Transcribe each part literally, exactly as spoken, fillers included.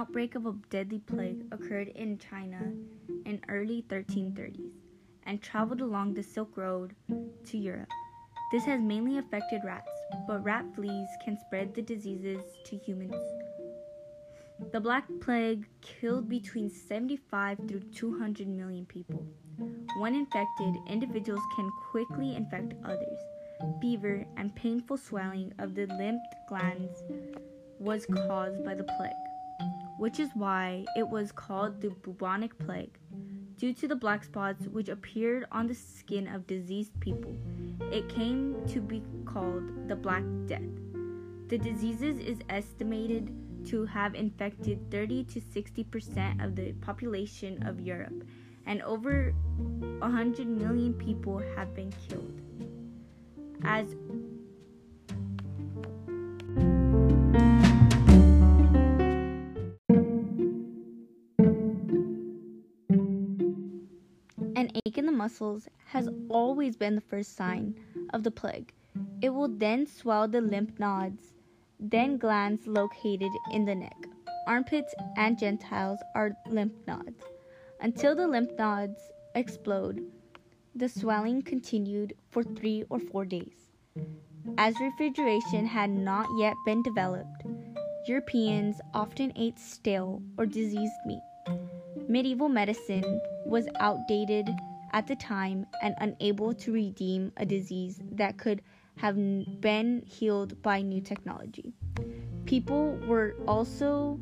outbreak of a deadly plague occurred in China in early thirteen thirties and traveled along the Silk Road to Europe. This has mainly affected rats, but rat fleas can spread the diseases to humans. The Black Plague killed between seventy-five through two hundred million people. When infected, individuals can quickly infect others. Fever and painful swelling of the lymph glands was caused by the plague, which is why it was called the bubonic plague. Due to the black spots which appeared on the skin of diseased people, it came to be called the Black Death. The disease is estimated to have infected thirty to sixty percent of the population of Europe, and over one hundred million people have been killed. As an ache in the muscles has always been the first sign of the plague. It will then swell the lymph nodes, then glands located in the neck, armpits, and genitals are lymph nodes. Until the lymph nodes explode, the swelling continued for three or four days. As refrigeration had not yet been developed, Europeans often ate stale or diseased meat. Medieval medicine was outdated at the time and unable to redeem a disease that could have been healed by new technology. People were also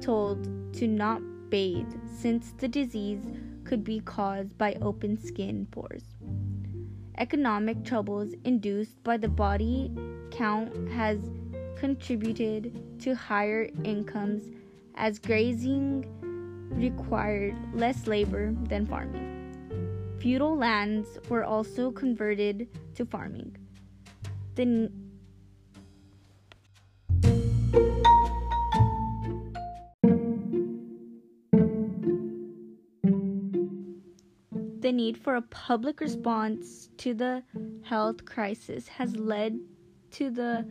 told to not bathe since the disease could be caused by open skin pores. Economic troubles induced by the body count has contributed to higher incomes, as grazing required less labor than farming. Feudal lands were also converted to farming. The n- The need for a public response to the health crisis has led to the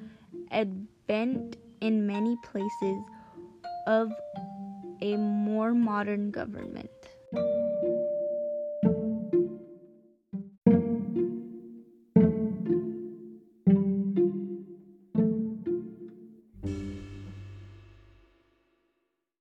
advent in many places of a more modern government.